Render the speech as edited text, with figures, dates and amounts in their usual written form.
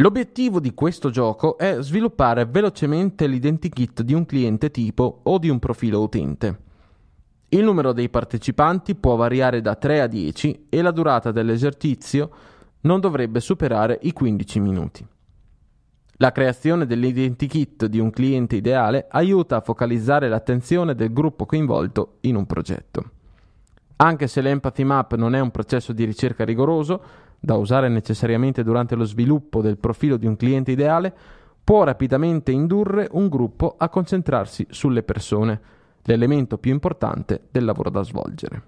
L'obiettivo di questo gioco è sviluppare velocemente l'identikit di un cliente tipo o di un profilo utente. Il numero dei partecipanti può variare da 3 a 10 e la durata dell'esercizio non dovrebbe superare i 15 minuti. La creazione dell'identikit di un cliente ideale aiuta a focalizzare l'attenzione del gruppo coinvolto in un progetto. Anche se l'Empathy Map non è un processo di ricerca rigoroso, da usare necessariamente durante lo sviluppo del profilo di un cliente ideale, può rapidamente indurre un gruppo a concentrarsi sulle persone, l'elemento più importante del lavoro da svolgere.